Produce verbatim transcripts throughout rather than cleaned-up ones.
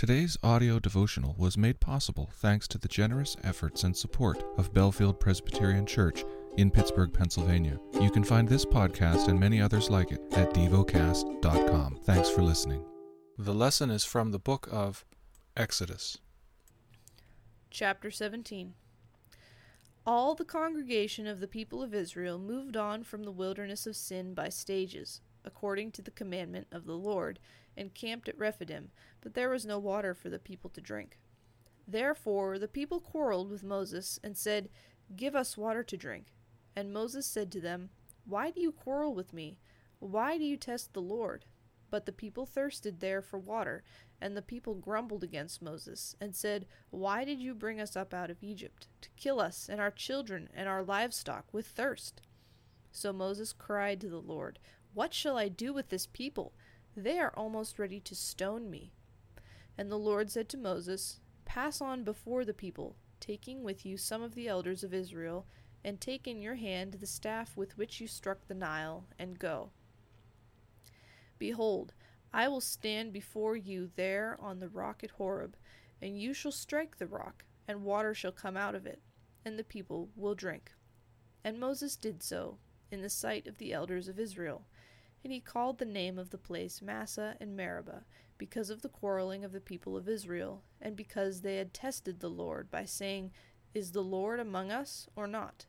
Today's audio devotional was made possible thanks to the generous efforts and support of Belfield Presbyterian Church in Pittsburgh, Pennsylvania. You can find this podcast and many others like it at devocast dot com. Thanks for listening. The lesson is from the book of Exodus. Chapter seventeen. All the congregation of the people of Israel moved on from the wilderness of Sin by stages, according to the commandment of the Lord, and camped at Rephidim, but there was no water for the people to drink. Therefore the people quarreled with Moses and said, "Give us water to drink." And Moses said to them, "Why do you quarrel with me? Why do you test the Lord?" But the people thirsted there for water, and the people grumbled against Moses, and said, "Why did you bring us up out of Egypt, to kill us and our children and our livestock with thirst?" So Moses cried to the Lord, "What shall I do with this people? They are almost ready to stone me." And the Lord said to Moses, "Pass on before the people, taking with you some of the elders of Israel, and take in your hand the staff with which you struck the Nile, and go. Behold, I will stand before you there on the rock at Horeb, and you shall strike the rock, and water shall come out of it, and the people will drink." And Moses did so, in the sight of the elders of Israel. And he called the name of the place Massah and Meribah, because of the quarreling of the people of Israel, and because they had tested the Lord by saying, "Is the Lord among us or not?"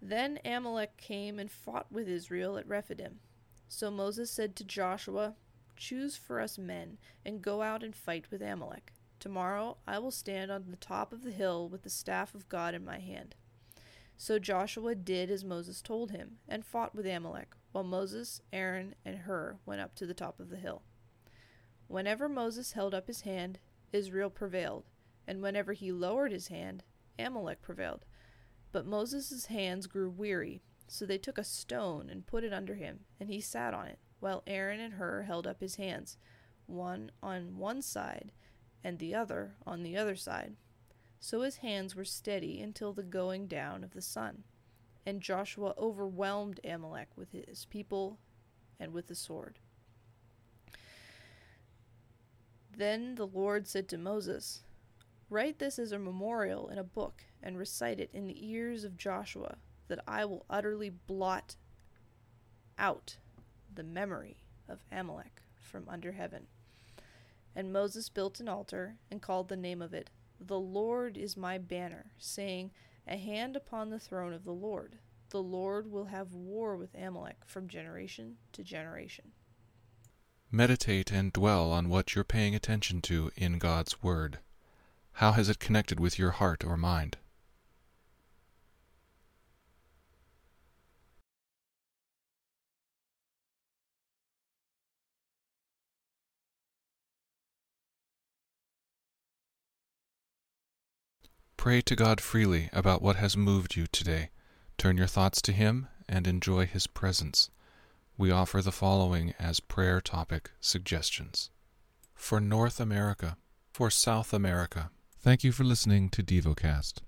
Then Amalek came and fought with Israel at Rephidim. So Moses said to Joshua, "Choose for us men, and go out and fight with Amalek. Tomorrow I will stand on the top of the hill with the staff of God in my hand." So Joshua did as Moses told him, and fought with Amalek, while Moses, Aaron, and Hur went up to the top of the hill. Whenever Moses held up his hand, Israel prevailed, and whenever he lowered his hand, Amalek prevailed. But Moses' hands grew weary, so they took a stone and put it under him, and he sat on it, while Aaron and Hur held up his hands, one on one side and the other on the other side. So his hands were steady until the going down of the sun. And Joshua overwhelmed Amalek with his people and with the sword. Then the Lord said to Moses, "Write this as a memorial in a book, and recite it in the ears of Joshua, that I will utterly blot out the memory of Amalek from under heaven." And Moses built an altar and called the name of it, "The Lord is my banner," saying, "A hand upon the throne of the Lord. The Lord will have war with Amalek from generation to generation." Meditate and dwell on what you're paying attention to in God's Word. How has it connected with your heart or mind? Pray to God freely about what has moved you today. Turn your thoughts to Him and enjoy His presence. We offer the following as prayer topic suggestions. For North America, for South America. Thank you for listening to Devocast.